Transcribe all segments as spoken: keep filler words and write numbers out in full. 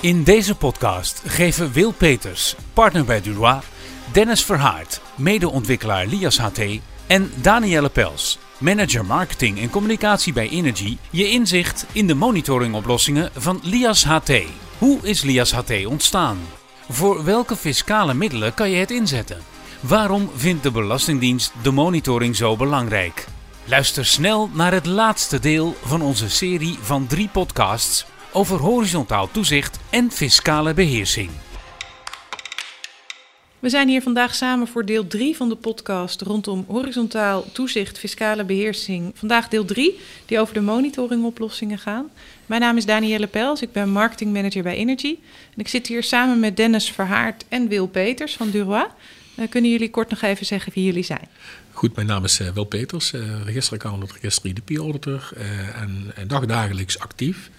In deze podcast geven Wil Peters, partner bij Durois, Dennis Verhaert, medeontwikkelaar Lias H T en Danielle Pels, manager marketing en communicatie bij Energy, je inzicht in de monitoringoplossingen van Lias H T. Hoe is Lias H T ontstaan? Voor welke fiscale middelen kan je het inzetten? Waarom vindt de Belastingdienst de monitoring zo belangrijk? Luister snel naar het laatste deel van onze serie van drie podcasts over horizontaal toezicht en fiscale beheersing. We zijn hier vandaag samen voor deel drie van de podcast rondom horizontaal toezicht, fiscale beheersing. Vandaag deel drie, die over de monitoringoplossingen gaan. Mijn naam is Danielle Pels, ik ben marketingmanager bij Energy. En ik zit hier samen met Dennis Verhaert en Wil Peters van Durois. Uh, kunnen jullie kort nog even zeggen wie jullie zijn? Goed, mijn naam is uh, Wil Peters, uh, registeraccountant, register-I D P-auditor uh, en uh, dagdagelijks actief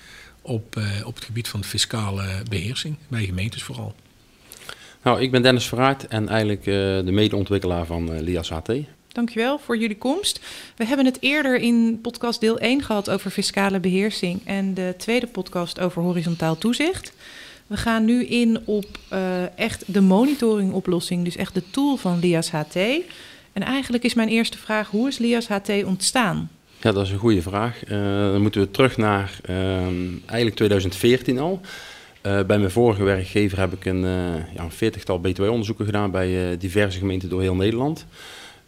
op, uh, op het gebied van fiscale beheersing, bij gemeentes vooral. Nou, ik ben Dennis Verhaert en eigenlijk uh, de medeontwikkelaar van uh, Lias H T. Dankjewel voor jullie komst. We hebben het eerder in podcast deel één gehad over fiscale beheersing en de tweede podcast over horizontaal toezicht. We gaan nu in op uh, echt de monitoringoplossing, dus echt de tool van Lias H T. En eigenlijk is mijn eerste vraag, hoe is Lias H T ontstaan? Ja, dat is een goede vraag. Uh, dan moeten we terug naar uh, eigenlijk tweeduizend veertien al. Uh, bij mijn vorige werkgever heb ik een, uh, ja, een veertigtal B T W-onderzoeken gedaan bij uh, diverse gemeenten door heel Nederland.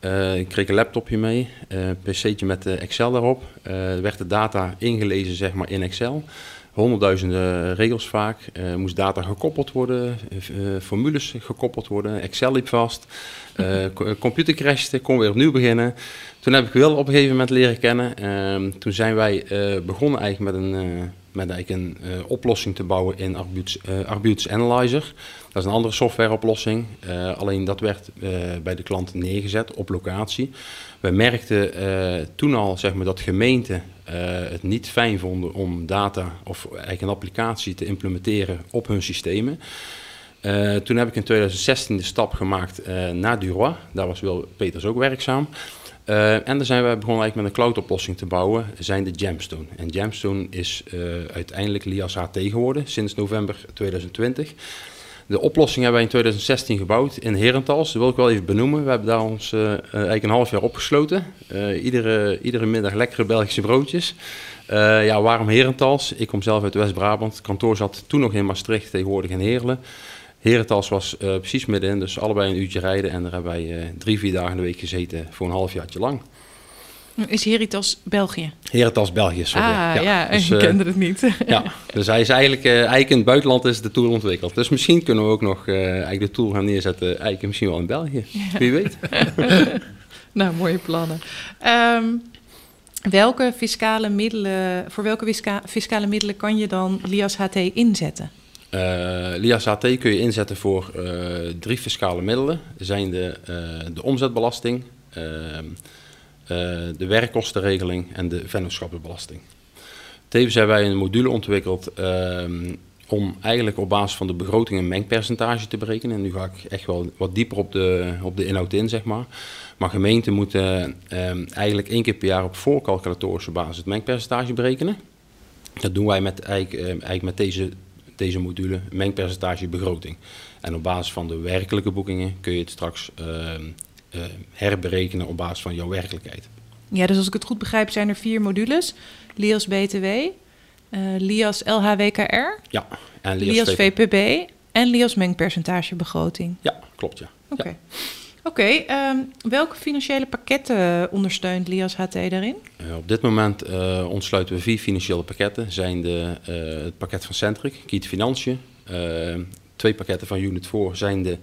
Uh, ik kreeg een laptopje mee, uh, een pc'tje met uh, Excel daarop. Uh, werd de data ingelezen zeg maar, in Excel. Honderdduizenden regels vaak. Uh, moest data gekoppeld worden, uh, formules gekoppeld worden. Excel liep vast. Uh, computer crashte, kon weer opnieuw beginnen. Toen heb ik Wil op een gegeven moment leren kennen. Uh, toen zijn wij uh, begonnen eigenlijk met een... Uh, met eigenlijk een uh, oplossing te bouwen in Arbutus, uh, Arbutus Analyzer. Dat is een andere softwareoplossing. Uh, alleen dat werd uh, bij de klant neergezet op locatie. We merkten uh, toen al zeg maar, dat gemeenten uh, het niet fijn vonden om data of eigenlijk een applicatie te implementeren op hun systemen. Uh, toen heb ik in tweeduizend zestien de stap gemaakt uh, naar Durois. Daar was Wil Peters ook werkzaam. Uh, en dan zijn we begonnen eigenlijk met een cloudoplossing te bouwen, zijn de Jamstone. En Jamstone is uh, uiteindelijk Lias H T geworden sinds november tweeduizend twintig. De oplossing hebben wij in tweeduizend zestien gebouwd in Herentals. Dat wil ik wel even benoemen. We hebben daar ons uh, eigenlijk een half jaar opgesloten. Uh, iedere, iedere middag lekkere Belgische broodjes. Uh, ja, waarom Herentals? Ik kom zelf uit West-Brabant. Het kantoor zat toen nog in Maastricht, tegenwoordig in Heerlen. Herentals was uh, precies middenin, dus allebei een uurtje rijden. En daar hebben wij uh, drie, vier dagen in de week gezeten voor een halfjaartje lang. Is Herentals België? Herentals België, sorry. Ah, ja, ja dus, ik uh, kende het niet. Ja, dus hij is eigenlijk, uh, eigenlijk in het buitenland is de tool ontwikkeld. Dus misschien kunnen we ook nog uh, eigenlijk de tool gaan neerzetten, eigenlijk misschien wel in België. Ja. Wie weet. Nou, mooie plannen. Um, welke fiscale middelen, voor welke fisca- fiscale middelen kan je dan Lias H T inzetten? Uh, Lias H T kun je inzetten voor uh, drie fiscale middelen. Dat zijn de, uh, de omzetbelasting, uh, uh, de werkkostenregeling en de vennootschappenbelasting. Tevens hebben wij een module ontwikkeld uh, om eigenlijk op basis van de begroting een mengpercentage te berekenen. En nu ga ik echt wel wat dieper op de, op de inhoud in, zeg maar. Maar gemeenten moeten uh, eigenlijk één keer per jaar op voorcalculatorische basis het mengpercentage berekenen. Dat doen wij met, eigenlijk, uh, eigenlijk met deze... deze module, mengpercentage begroting. En op basis van de werkelijke boekingen kun je het straks uh, uh, herberekenen op basis van jouw werkelijkheid. Ja, dus als ik het goed begrijp zijn er vier modules. Lias B T W, uh, Lias L H W K R, ja, en Lias, Lias V P B en Lias mengpercentage begroting. Ja, klopt ja. Oké, okay. ja. Oké, okay, um, welke financiële pakketten ondersteunt Lias H T daarin? Uh, op dit moment uh, ontsluiten we vier financiële pakketten. Zijn de, uh, het pakket van Centric, Kiet Financiën. Uh, twee pakketten van Unit vier zijn de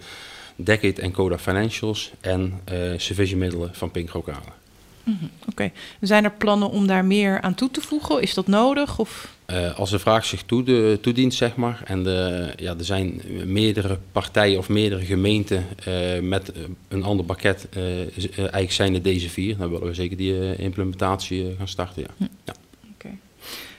Decade en Coda Financials. En uh, servicemiddelen van Pink Rokale. Mm-hmm, Oké, okay. Zijn er plannen om daar meer aan toe te voegen? Is dat nodig? Of? Uh, als de vraag zich toede, toedient, zeg maar, en de, ja, er zijn meerdere partijen of meerdere gemeenten uh, met een ander pakket, uh, eigenlijk zijn er deze vier. Dan willen we zeker die uh, implementatie uh, gaan starten, ja. Hm. ja. Okay.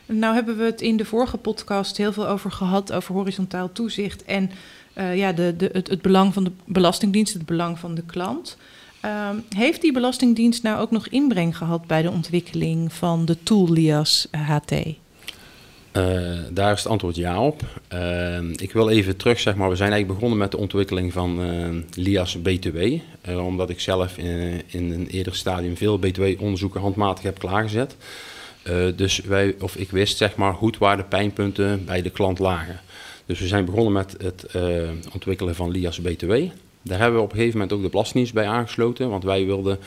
Nou hebben we het in de vorige podcast heel veel over gehad, over horizontaal toezicht en uh, ja, de, de, het, het belang van de Belastingdienst, het belang van de klant. Um, heeft die Belastingdienst nou ook nog inbreng gehad bij de ontwikkeling van de tool Lias H T? Uh, daar is het antwoord ja op. Uh, ik wil even terug, zeg maar, we zijn eigenlijk begonnen met de ontwikkeling van uh, Lias B T W. Uh, omdat ik zelf in, in een eerder stadium veel B T W-onderzoeken handmatig heb klaargezet. Uh, dus wij, of ik wist, zeg maar, goed waar de pijnpunten bij de klant lagen. Dus we zijn begonnen met het uh, ontwikkelen van Lias B T W. Daar hebben we op een gegeven moment ook de Belastingdienst bij aangesloten, want wij wilden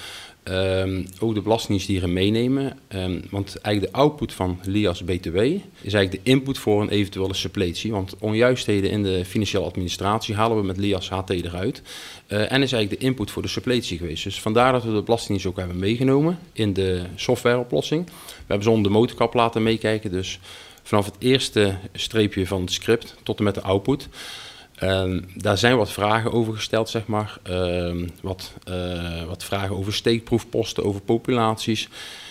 um, ook de Belastingdienst hierin meenemen. Um, want eigenlijk de output van Lias B T W is eigenlijk de input voor een eventuele suppletie. Want onjuistheden in de financiële administratie halen we met Lias H T eruit. Uh, en is eigenlijk de input voor de suppletie geweest. Dus vandaar dat we de Belastingdienst ook hebben meegenomen in de softwareoplossing. We hebben ze onder de motorkap laten meekijken, dus vanaf het eerste streepje van het script tot en met de output. Uh, daar zijn wat vragen over gesteld, zeg maar. Uh, wat, uh, wat vragen over steekproefposten, over populaties.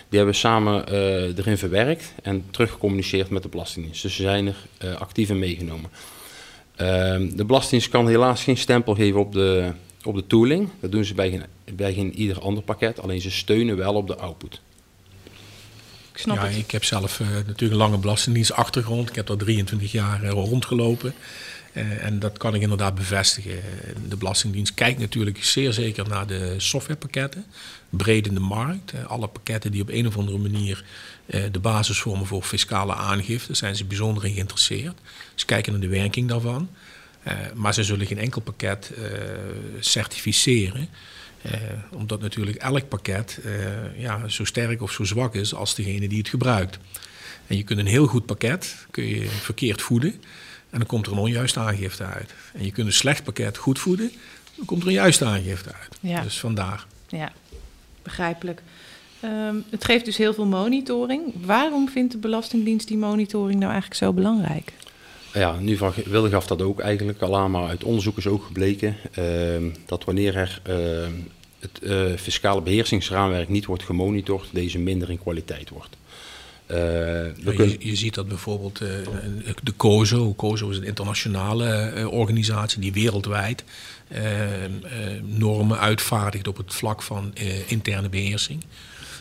Die hebben we samen uh, erin verwerkt en teruggecommuniceerd met de Belastingdienst. Dus ze zijn er uh, actief in meegenomen. Uh, de Belastingdienst kan helaas geen stempel geven op de, op de tooling. Dat doen ze bij geen, bij geen ieder ander pakket, alleen ze steunen wel op de output. Ik snap ja, het. Ik heb zelf uh, natuurlijk een lange belastingdienstachtergrond. Ik heb daar drieëntwintig jaar uh, rondgelopen. Uh, en dat kan ik inderdaad bevestigen. De Belastingdienst kijkt natuurlijk zeer zeker naar de softwarepakketten. Breed in de markt. Uh, alle pakketten die op een of andere manier uh, de basis vormen voor fiscale aangifte, zijn ze bijzonder in geïnteresseerd. Ze kijken naar de werking daarvan. Uh, maar ze zullen geen enkel pakket uh, certificeren. Uh, omdat natuurlijk elk pakket uh, ja, zo sterk of zo zwak is als degene die het gebruikt. En je kunt een heel goed pakket kun je verkeerd voeden. En dan komt er een onjuiste aangifte uit. En je kunt een slecht pakket goed voeden, dan komt er een juiste aangifte uit. Ja. Dus vandaar. Ja, begrijpelijk. Um, het geeft dus heel veel monitoring. Waarom vindt de Belastingdienst die monitoring nou eigenlijk zo belangrijk? Ja, nu van Wil gaf dat ook eigenlijk al aan, maar uit onderzoek is ook gebleken uh, dat wanneer er uh, het uh, fiscale beheersingsraamwerk niet wordt gemonitord, deze minder in kwaliteit wordt. Uh, ja, je, je ziet dat bijvoorbeeld uh, de COSO, COSO is een internationale uh, organisatie die wereldwijd uh, uh, normen uitvaardigt op het vlak van uh, interne beheersing.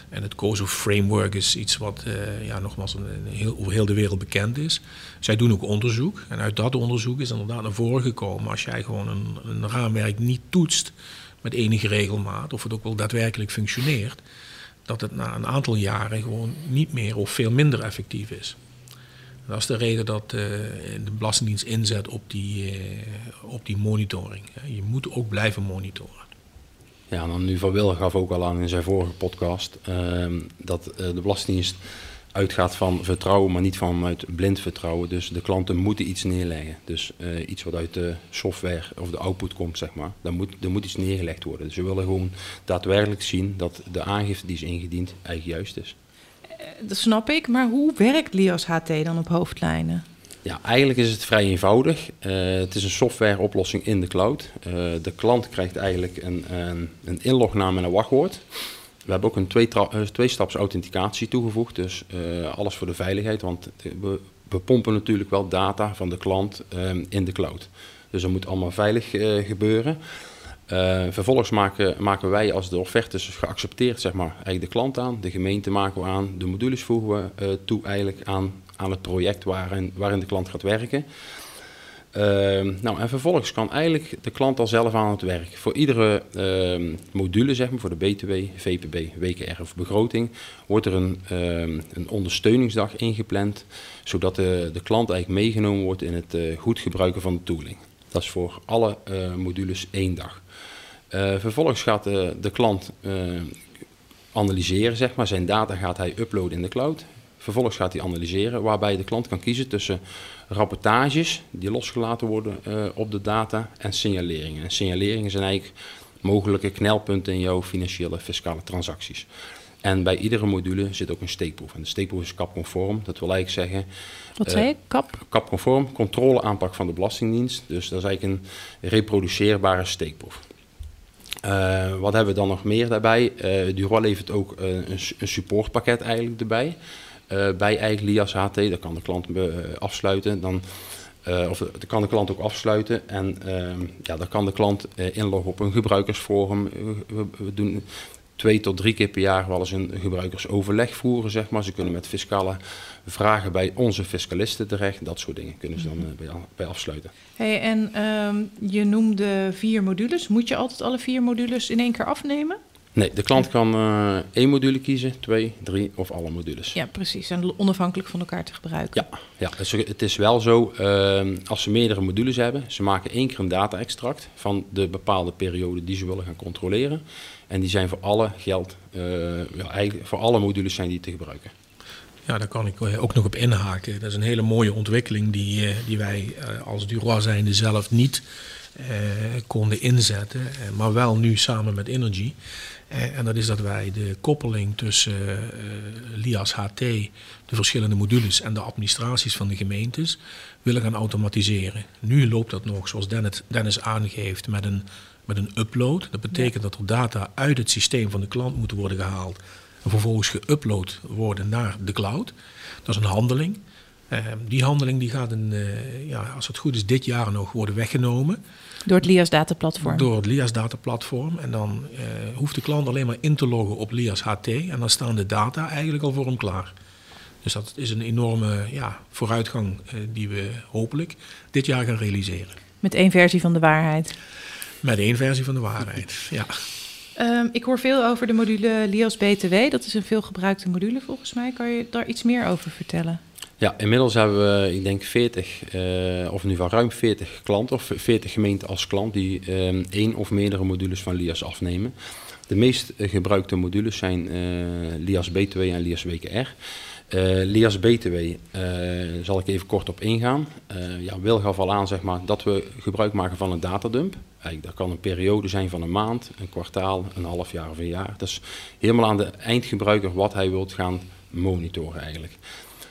En het COSO-framework is iets wat uh, ja, nogmaals een, een heel, over heel de wereld bekend is. Zij doen ook onderzoek en uit dat onderzoek is inderdaad naar voren gekomen, als jij gewoon een, een raamwerk niet toetst met enige regelmaat of het ook wel daadwerkelijk functioneert, dat het na een aantal jaren gewoon niet meer of veel minder effectief is. Dat is de reden dat uh, de Belastingdienst inzet op die, uh, op die monitoring. Je moet ook blijven monitoren. Ja, en dan nu Van Wil gaf ook al aan in zijn vorige podcast uh, dat uh, de Belastingdienst uitgaat van vertrouwen, maar niet vanuit blind vertrouwen. Dus de klanten moeten iets neerleggen. Dus uh, iets wat uit de software of de output komt, zeg maar. Daar moet, daar moet iets neergelegd worden. Dus we willen gewoon daadwerkelijk zien dat de aangifte die is ingediend eigenlijk juist is. Dat snap ik, maar hoe werkt Lias H T dan op hoofdlijnen? Ja, eigenlijk is het vrij eenvoudig. Uh, het is een softwareoplossing in de cloud. Uh, de klant krijgt eigenlijk een, een, een inlognaam en een wachtwoord. We hebben ook een twee tra- twee-staps authenticatie toegevoegd, dus uh, alles voor de veiligheid, want we, we pompen natuurlijk wel data van de klant um, in de cloud. Dus dat moet allemaal veilig uh, gebeuren. Uh, vervolgens maken, maken wij als de offertes geaccepteerd, zeg maar, eigenlijk de klant aan, de gemeente maken we aan, de modules voegen we uh, toe eigenlijk aan, aan het project waarin, waarin de klant gaat werken. Uh, nou, en vervolgens kan eigenlijk de klant al zelf aan het werk. Voor iedere uh, module, zeg maar, voor de B T W, V P B, W K R of begroting, wordt er een, uh, een ondersteuningsdag ingepland, zodat de, de klant eigenlijk meegenomen wordt in het uh, goed gebruiken van de tooling. Dat is voor alle uh, modules één dag. Uh, vervolgens gaat de, de klant uh, analyseren, zeg maar. Zijn data gaat hij uploaden in de cloud. Vervolgens gaat hij analyseren, waarbij de klant kan kiezen tussen rapportages die losgelaten worden uh, op de data en signaleringen. En signaleringen zijn eigenlijk mogelijke knelpunten in jouw financiële fiscale transacties. En bij iedere module zit ook een steekproef. En de steekproef is kapconform, dat wil eigenlijk zeggen... Wat zei je? Kap? Uh, kapconform, controleaanpak van de Belastingdienst. Dus dat is eigenlijk een reproduceerbare steekproef. Uh, wat hebben we dan nog meer daarbij? Uh, Durois levert ook uh, een, een supportpakket eigenlijk erbij... Uh, bij eigen Lias H T, dat kan de klant uh, afsluiten. Dan, uh, of dat kan de klant ook afsluiten. En uh, ja, dan kan de klant uh, inloggen op een gebruikersforum. We, we, we doen twee tot drie keer per jaar wel eens een gebruikersoverleg voeren, zeg maar. Ze kunnen met fiscale vragen bij onze fiscalisten terecht. Dat soort dingen kunnen ze dan mm-hmm. bij, bij afsluiten. Hey, en um, je noemde vier modules. Moet je altijd alle vier modules in één keer afnemen? Nee, de klant kan uh, één module kiezen, twee, drie of alle modules. Ja, precies. En onafhankelijk van elkaar te gebruiken. Ja, ja dus het is wel zo, uh, als ze meerdere modules hebben, ze maken één keer een data-extract van de bepaalde periode die ze willen gaan controleren. En die zijn voor alle geld, uh, ja, eigenlijk voor alle modules zijn die te gebruiken. Ja, daar kan ik ook nog op inhaken. Dat is een hele mooie ontwikkeling die, die wij als Durois zijnde zelf niet uh, konden inzetten. Maar wel nu samen met Energy. Uh, en dat is dat wij de koppeling tussen uh, Lias H T, de verschillende modules en de administraties van de gemeentes, willen gaan automatiseren. Nu loopt dat nog, zoals Dennis, Dennis aangeeft, met een, met een upload. Dat betekent dat er data uit het systeem van de klant moet worden gehaald. En vervolgens geüpload worden naar de cloud. Dat is een handeling. Uh, die handeling die gaat, een, uh, ja, als het goed is, dit jaar nog worden weggenomen. Door het Lias Data Platform. Door het Lias Data Platform. En dan uh, hoeft de klant alleen maar in te loggen op Lias H T. En dan staan de data eigenlijk al voor hem klaar. Dus dat is een enorme ja, vooruitgang uh, die we hopelijk dit jaar gaan realiseren. Met één versie van de waarheid. Met één versie van de waarheid, ja. Um, ik hoor veel over de module Lias B T W. Dat is een veelgebruikte module volgens mij. Kan je daar iets meer over vertellen? Ja, inmiddels hebben we, ik denk, veertig, uh, of nu van ruim veertig klanten, of veertig gemeenten als klant, die um, één of meerdere modules van Lias afnemen. De meest gebruikte modules zijn uh, Lias B T W en Lias W K R. Uh, Lias B T W, uh, zal ik even kort op ingaan. Uh, ja, Wil gaf al aan zeg maar, dat we gebruik maken van een datadump. Eigenlijk, dat kan een periode zijn van een maand, een kwartaal, een half jaar of een jaar. Dat is helemaal aan de eindgebruiker wat hij wilt gaan monitoren eigenlijk.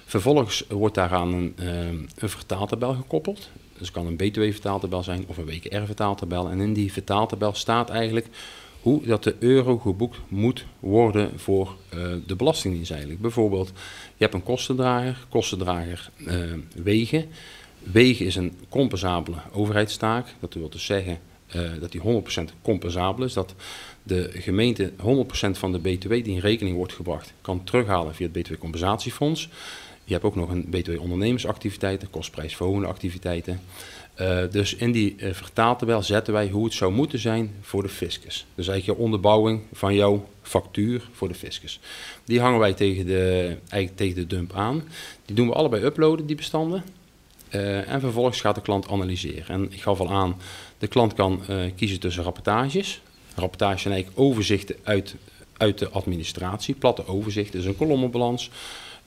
Vervolgens wordt daaraan een, uh, een vertaaltabel gekoppeld. Dus het kan een B T W-vertaaltabel zijn of een W K R-vertaaltabel. En in die vertaaltabel staat eigenlijk hoe dat de euro geboekt moet worden voor uh, de belastingdienst eigenlijk. Bijvoorbeeld, je hebt een kostendrager, kostendrager uh, wegen. Wegen is een compensabele overheidstaak. Dat wil dus zeggen uh, dat die honderd procent compensabel is. Dat de gemeente honderd procent van de B T W die in rekening wordt gebracht kan terughalen via het B T W-compensatiefonds. Je hebt ook nog een B T W-ondernemersactiviteiten, kostprijsverhogende activiteiten. Uh, dus in die uh, vertaaltabel zetten wij hoe het zou moeten zijn voor de fiscus. Dus eigenlijk je onderbouwing van jouw factuur voor de fiscus. Die hangen wij tegen de, eigenlijk tegen de dump aan. Die doen we allebei uploaden, die bestanden. Uh, en vervolgens gaat de klant analyseren. En ik gaf al aan, de klant kan uh, kiezen tussen rapportages. Rapportages zijn eigenlijk overzichten uit, uit de administratie. Platte overzichten, dus een kolommenbalans.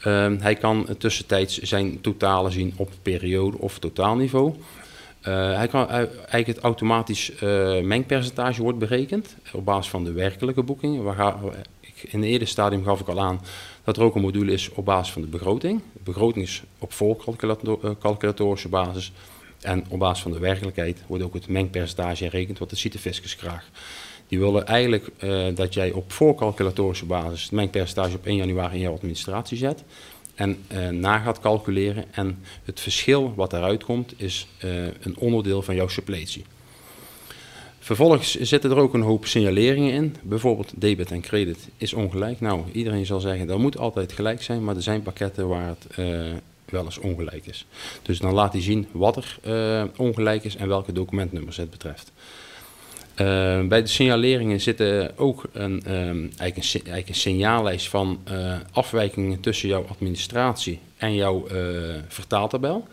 Uh, hij kan tussentijds zijn totalen zien op periode of totaalniveau. Uh, hij kan, uh, eigenlijk het automatisch uh, mengpercentage wordt berekend op basis van de werkelijke boekingen. We gaan, ik, in het eerste stadium gaf ik al aan dat er ook een module is op basis van de begroting. De begroting is op volcalculatorische basis. En op basis van de werkelijkheid wordt ook het mengpercentage gerekend, want dat ziet de fiscus graag. Die willen eigenlijk uh, dat jij op voorcalculatorische basis het mengpercentage op één januari in jouw administratie zet. En uh, na gaat calculeren. En het verschil wat daaruit komt is uh, een onderdeel van jouw suppletie. Vervolgens zitten er ook een hoop signaleringen in. Bijvoorbeeld debit en credit is ongelijk. Nou, iedereen zal zeggen dat moet altijd gelijk zijn. Maar er zijn pakketten waar het uh, wel eens ongelijk is. Dus dan laat hij zien wat er uh, ongelijk is en welke documentnummers het betreft. Uh, bij de signaleringen zitten ook een, um, eigenlijk een, eigenlijk een signaallijst van uh, afwijkingen tussen jouw administratie en jouw uh, vertaaltabel.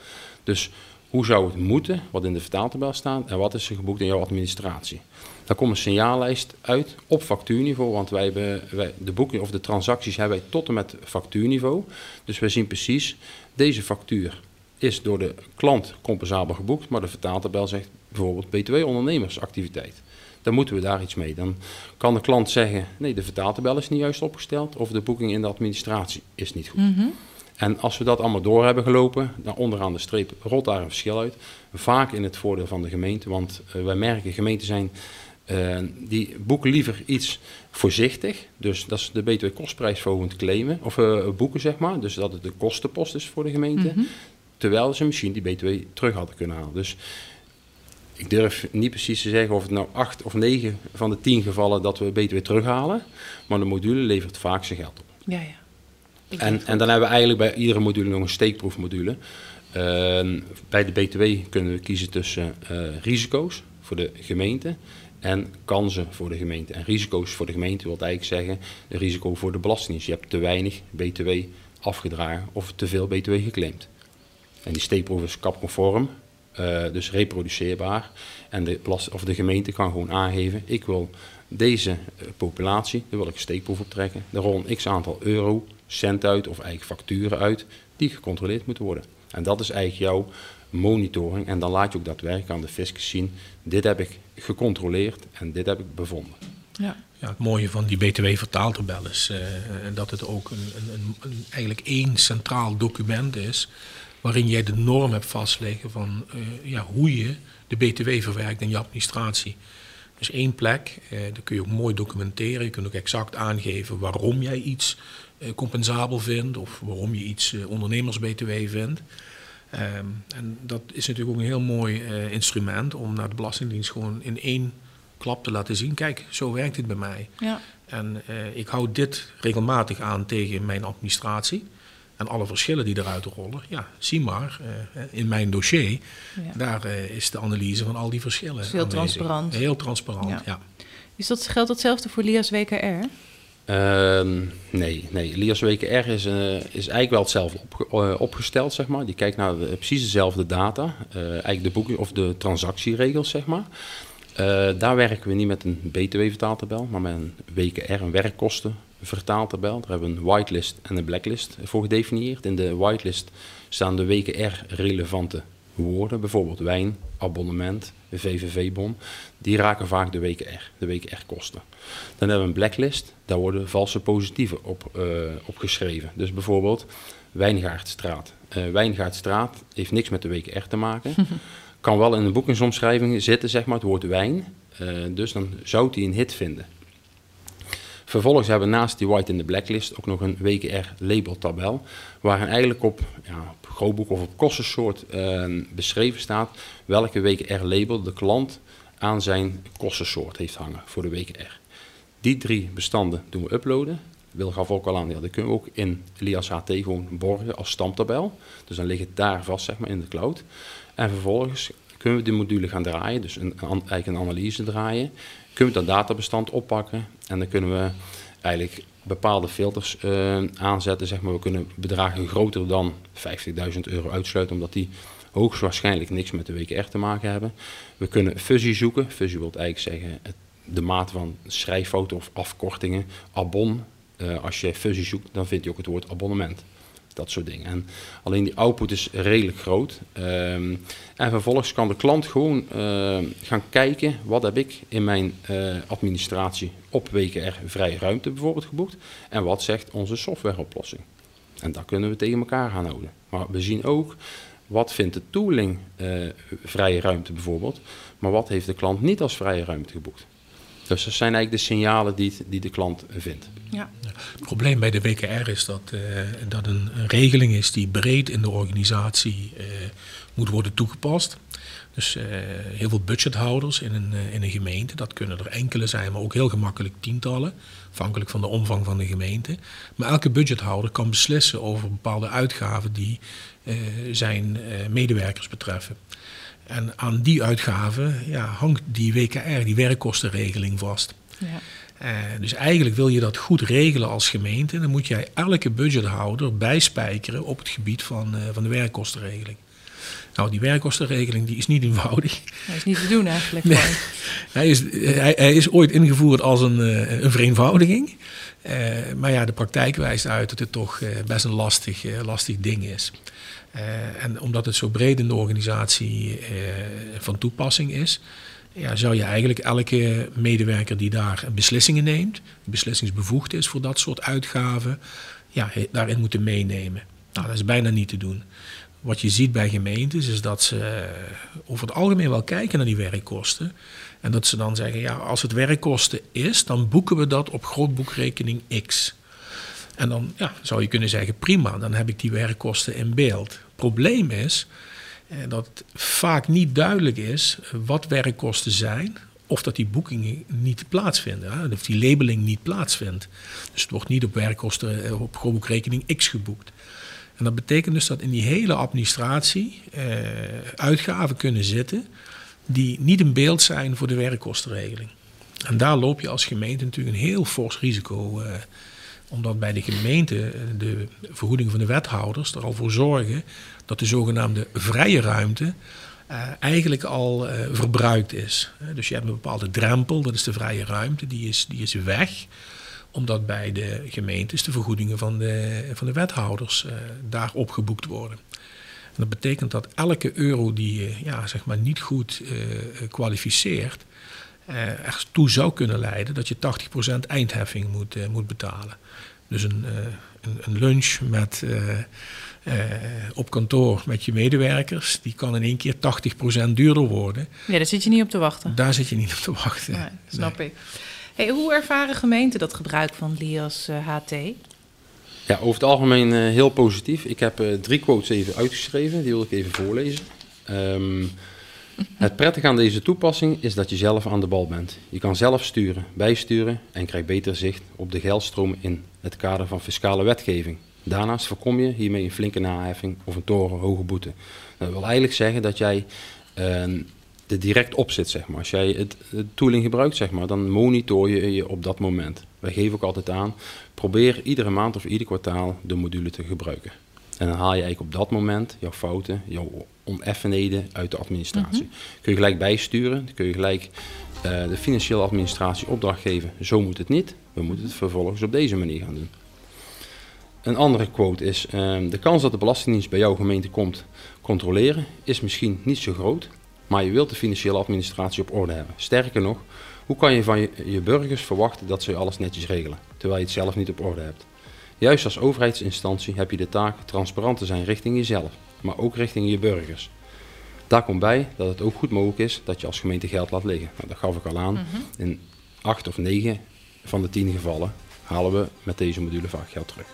Dus hoe zou het moeten, wat in de vertaaltabel staat en wat is er geboekt in jouw administratie. Daar komt een signaallijst uit op factuurniveau, want wij hebben, wij, de boeken of de transacties hebben wij tot en met factuurniveau. Dus we zien precies, deze factuur is door de klant compensabel geboekt, maar de vertaaltabel zegt bijvoorbeeld B T W-ondernemersactiviteit. Dan moeten we daar iets mee. Dan kan de klant zeggen, nee, de vertaaltabel is niet juist opgesteld of de boeking in de administratie is niet goed. Mm-hmm. En als we dat allemaal door hebben gelopen, dan onderaan de streep rolt daar een verschil uit. Vaak in het voordeel van de gemeente, want uh, wij merken gemeenten zijn, uh, die boeken liever iets voorzichtig. Dus dat ze de B T W-kostprijsverhogend claimen, of uh, boeken zeg maar, dus dat het de kostenpost is voor de gemeente. Mm-hmm. Terwijl ze misschien die B T W terug hadden kunnen halen. Dus Ik durf niet precies te zeggen of het nou acht of negen van de tien gevallen dat we B T W terughalen. Maar de module levert vaak zijn geld op. Ja, ja. En, en dan hebben we eigenlijk bij iedere module nog een steekproefmodule. Uh, bij de B T W kunnen we kiezen tussen uh, risico's voor de gemeente en kansen voor de gemeente. En risico's voor de gemeente wil eigenlijk zeggen een risico voor de belastingdienst. Je hebt te weinig B T W afgedragen of te veel B T W geclaimd. En die steekproef is kapconform, uh, dus reproduceerbaar. En de, belast, of de gemeente kan gewoon aangeven, ik wil deze uh, populatie, daar wil ik een steekproef op trekken. Daar rol een x aantal euro, cent uit of eigenlijk facturen uit die gecontroleerd moeten worden. En dat is eigenlijk jouw monitoring. En dan laat je ook daadwerkelijk aan de fiscus zien, dit heb ik gecontroleerd en dit heb ik bevonden. Ja. Ja, het mooie van die B T W-vertaaltabel is uh, en dat het ook een, een, een, eigenlijk één centraal document is, waarin jij de norm hebt vastleggen van uh, ja, hoe je de B T W verwerkt in je administratie. Dus één plek, uh, dat kun je ook mooi documenteren. Je kunt ook exact aangeven waarom jij iets uh, compensabel vindt of waarom je iets uh, ondernemers-B T W vindt. Uh, en dat is natuurlijk ook een heel mooi uh, instrument om naar de Belastingdienst gewoon in één klap te laten zien. Kijk, zo werkt het bij mij. Ja. En uh, ik hou dit regelmatig aan tegen mijn administratie. En alle verschillen die eruit rollen, ja, zie maar, uh, in mijn dossier, ja. daar uh, is de analyse van al die verschillen. Dus heel aanwezig. transparant. Heel transparant, ja. ja. Is dat, geldt datzelfde voor Lias W K R? Uh, nee, nee, Lias W K R is, uh, is eigenlijk wel hetzelfde op, uh, opgesteld, zeg maar. Die kijkt naar de, precies dezelfde data, uh, eigenlijk de boeking of de transactieregels, zeg maar. Uh, daar werken we niet met een B T W-vertaaltabel, maar met een W K R, een werkkosten. Vertaaltabel. Daar hebben we een whitelist en een blacklist voor gedefinieerd. In de whitelist staan de W K R-relevante woorden, bijvoorbeeld wijn, abonnement, V V V-bon. Die raken vaak de W K R, de W K R-kosten. Dan hebben we een blacklist, daar worden valse positieven op, uh, op geschreven. Dus bijvoorbeeld Wijngaardstraat. Uh, Wijngaardstraat heeft niks met de W K R te maken. Kan wel in de boekingsomschrijving zitten, zeg maar, het woord wijn. Uh, dus dan zou die een hit vinden. Vervolgens hebben we naast die white in de blacklist ook nog een W K R-labeltabel, waarin eigenlijk op, ja, op grootboek of op kostensoort eh, beschreven staat welke W K R-label de klant aan zijn kostensoort heeft hangen voor de W K R. Die drie bestanden doen we uploaden. Wil gaf ook al aan, ja, dat kunnen we ook in Lias H T gewoon borgen als stamtabel. Dus dan ligt het daar vast, zeg maar, in de cloud. En vervolgens kunnen we de module gaan draaien, dus een, eigenlijk een analyse draaien. Kunnen we dat databestand oppakken en dan kunnen we eigenlijk bepaalde filters uh, aanzetten. Zeg maar, we kunnen bedragen groter dan vijftigduizend euro uitsluiten, omdat die hoogstwaarschijnlijk niks met de W K R te maken hebben. We kunnen fuzzy zoeken. Fuzzy wil eigenlijk zeggen het, de mate van schrijffouten of afkortingen. Abon, uh, als je fuzzy zoekt, dan vind je ook het woord abonnement. Dat soort dingen. En alleen die output is redelijk groot. Um, en vervolgens kan de klant gewoon uh, gaan kijken, wat heb ik in mijn uh, administratie op W K R vrije ruimte bijvoorbeeld geboekt. En wat zegt onze softwareoplossing. En dat kunnen we tegen elkaar gaan houden. Maar we zien ook, wat vindt de tooling uh, vrije ruimte bijvoorbeeld. Maar wat heeft de klant niet als vrije ruimte geboekt. Dus dat zijn eigenlijk de signalen die, die de klant vindt. Ja. Het probleem bij de W K R is dat uh, dat een regeling is die breed in de organisatie uh, moet worden toegepast. Dus uh, heel veel budgethouders in een, uh, in een gemeente, dat kunnen er enkele zijn, maar ook heel gemakkelijk tientallen, afhankelijk van de omvang van de gemeente. Maar elke budgethouder kan beslissen over bepaalde uitgaven die uh, zijn uh, medewerkers betreffen. En aan die uitgaven, ja, hangt die W K R, die werkkostenregeling, vast. Ja. Uh, dus eigenlijk wil je dat goed regelen als gemeente. Dan moet jij elke budgethouder bijspijkeren op het gebied van, uh, van de werkkostenregeling. Nou, die werkkostenregeling die is niet eenvoudig. Hij is niet te doen eigenlijk. Nee. Hij, is, hij, hij is ooit ingevoerd als een, uh, een vereenvoudiging. Uh, maar ja, de praktijk wijst uit dat het toch uh, best een lastig, uh, lastig ding is. Uh, en omdat het zo breed in de organisatie uh, van toepassing is, ja, zou je eigenlijk elke medewerker die daar beslissingen neemt, beslissingsbevoegd is voor dat soort uitgaven, ja, daarin moeten meenemen. Nou, dat is bijna niet te doen. Wat je ziet bij gemeentes is dat ze over het algemeen wel kijken naar die werkkosten. En dat ze dan zeggen, ja, als het werkkosten is, dan boeken we dat op grootboekrekening X. En dan, ja, zou je kunnen zeggen, prima, dan heb ik die werkkosten in beeld. Het probleem is, En dat het vaak niet duidelijk is wat werkkosten zijn, of dat die boekingen niet plaatsvinden, hè? Of die labeling niet plaatsvindt. Dus het wordt niet op werkkosten op grootboekrekening X geboekt. En dat betekent dus dat in die hele administratie eh, uitgaven kunnen zitten die niet in beeld zijn voor de werkkostenregeling. En daar loop je als gemeente natuurlijk een heel fors risico, eh, omdat bij de gemeente de vergoeding van de wethouders er al voor zorgen dat de zogenaamde vrije ruimte uh, eigenlijk al uh, verbruikt is. Dus je hebt een bepaalde drempel, dat is de vrije ruimte, die is, die is weg. Omdat bij de gemeentes de vergoedingen van de, van de wethouders uh, daar opgeboekt worden. En dat betekent dat elke euro die je ja, zeg maar niet goed uh, kwalificeert, Uh, ertoe zou kunnen leiden dat je tachtig procent eindheffing moet, uh, moet betalen. Dus een, uh, een, een lunch met, uh, uh, op kantoor met je medewerkers, die kan in één keer tachtig procent duurder worden. Ja, daar zit je niet op te wachten. Daar zit je niet op te wachten. Nee, snap nee. ik. Hey, hoe ervaren gemeenten dat gebruik van Lias uh, H T? Ja, over het algemeen uh, heel positief. Ik heb uh, drie quotes even uitgeschreven, die wil ik even voorlezen. Um, Het prettige aan deze toepassing is dat je zelf aan de bal bent. Je kan zelf sturen, bijsturen en krijgt beter zicht op de geldstroom in het kader van fiscale wetgeving. Daarnaast voorkom je hiermee een flinke naheffing of een torenhoge boete. Dat wil eigenlijk zeggen dat jij uh, er direct op zit. Zeg maar. Als jij het, het tooling gebruikt, zeg maar, dan monitor je je op dat moment. Wij geven ook altijd aan, probeer iedere maand of ieder kwartaal de module te gebruiken. En dan haal je eigenlijk op dat moment jouw fouten, jouw oneffenheden uit de administratie. Mm-hmm. Kun je gelijk bijsturen, kun je gelijk uh, de financiële administratie opdracht geven. Zo moet het niet, we moeten het vervolgens op deze manier gaan doen. Een andere quote is, uh, de kans dat de Belastingdienst bij jouw gemeente komt controleren is misschien niet zo groot, maar je wilt de financiële administratie op orde hebben. Sterker nog, hoe kan je van je, je burgers verwachten dat ze alles netjes regelen, terwijl je het zelf niet op orde hebt? Juist als overheidsinstantie heb je de taak transparant te zijn richting jezelf, maar ook richting je burgers. Daar komt bij dat het ook goed mogelijk is dat je als gemeente geld laat liggen. Nou, dat gaf ik al aan. Mm-hmm. In acht of negen van de tien gevallen halen we met deze module vaak geld terug.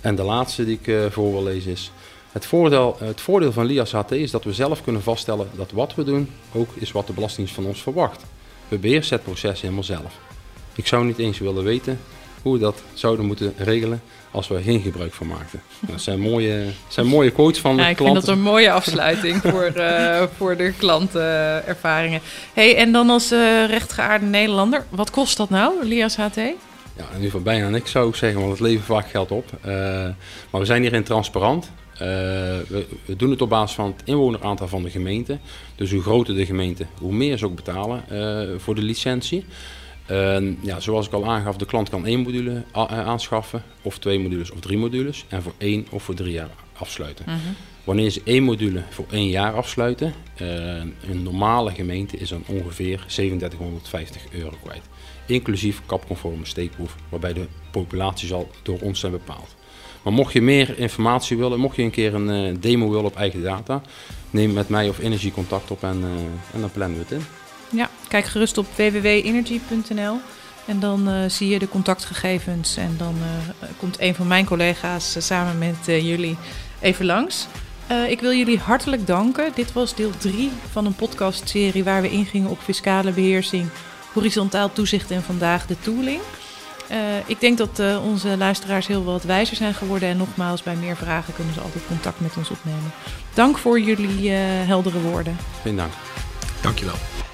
En de laatste die ik uh, voor wil lezen is, het voordeel, het voordeel van Lias H T is dat we zelf kunnen vaststellen dat wat we doen ook is wat de Belastingdienst van ons verwacht. We beheersen het proces helemaal zelf. Ik zou niet eens willen weten hoe we dat zouden moeten regelen als we er geen gebruik van maakten. Dat zijn mooie, zijn mooie quotes van de ja, ik klanten. Ik vind dat een mooie afsluiting voor, uh, voor de klantenervaringen. Hey, en dan als uh, rechtgeaarde Nederlander, wat kost dat nou, Lias H T? Ja, in ieder geval bijna niks zou ik zeggen, want het levert vaak geld op. Uh, maar we zijn hierin transparant. Uh, we, we doen het op basis van het inwoneraantal van de gemeente. Dus hoe groter de gemeente, hoe meer ze ook betalen uh, voor de licentie. Uh, ja, zoals ik al aangaf, de klant kan één module a- aanschaffen, of twee modules of drie modules, en voor één of voor drie jaar afsluiten. Uh-huh. Wanneer ze één module voor één jaar afsluiten, uh, een normale gemeente is dan ongeveer drieduizend zevenhonderdvijftig euro kwijt. Inclusief kapconforme steekproef, waarbij de populatie al door ons zijn bepaald. Maar mocht je meer informatie willen, mocht je een keer een uh, demo willen op eigen data, neem met mij of Energy contact op en, uh, en dan plannen we het in. Ja, kijk gerust op w w w punt energy punt n l en dan uh, zie je de contactgegevens en dan uh, komt een van mijn collega's uh, samen met uh, jullie even langs. Uh, ik wil jullie hartelijk danken. Dit was deel drie van een podcastserie waar we ingingen op fiscale beheersing, horizontaal toezicht en vandaag de tooling. Uh, ik denk dat uh, onze luisteraars heel wat wijzer zijn geworden en nogmaals, bij meer vragen kunnen ze altijd contact met ons opnemen. Dank voor jullie uh, heldere woorden. Geen dank. Dankjewel.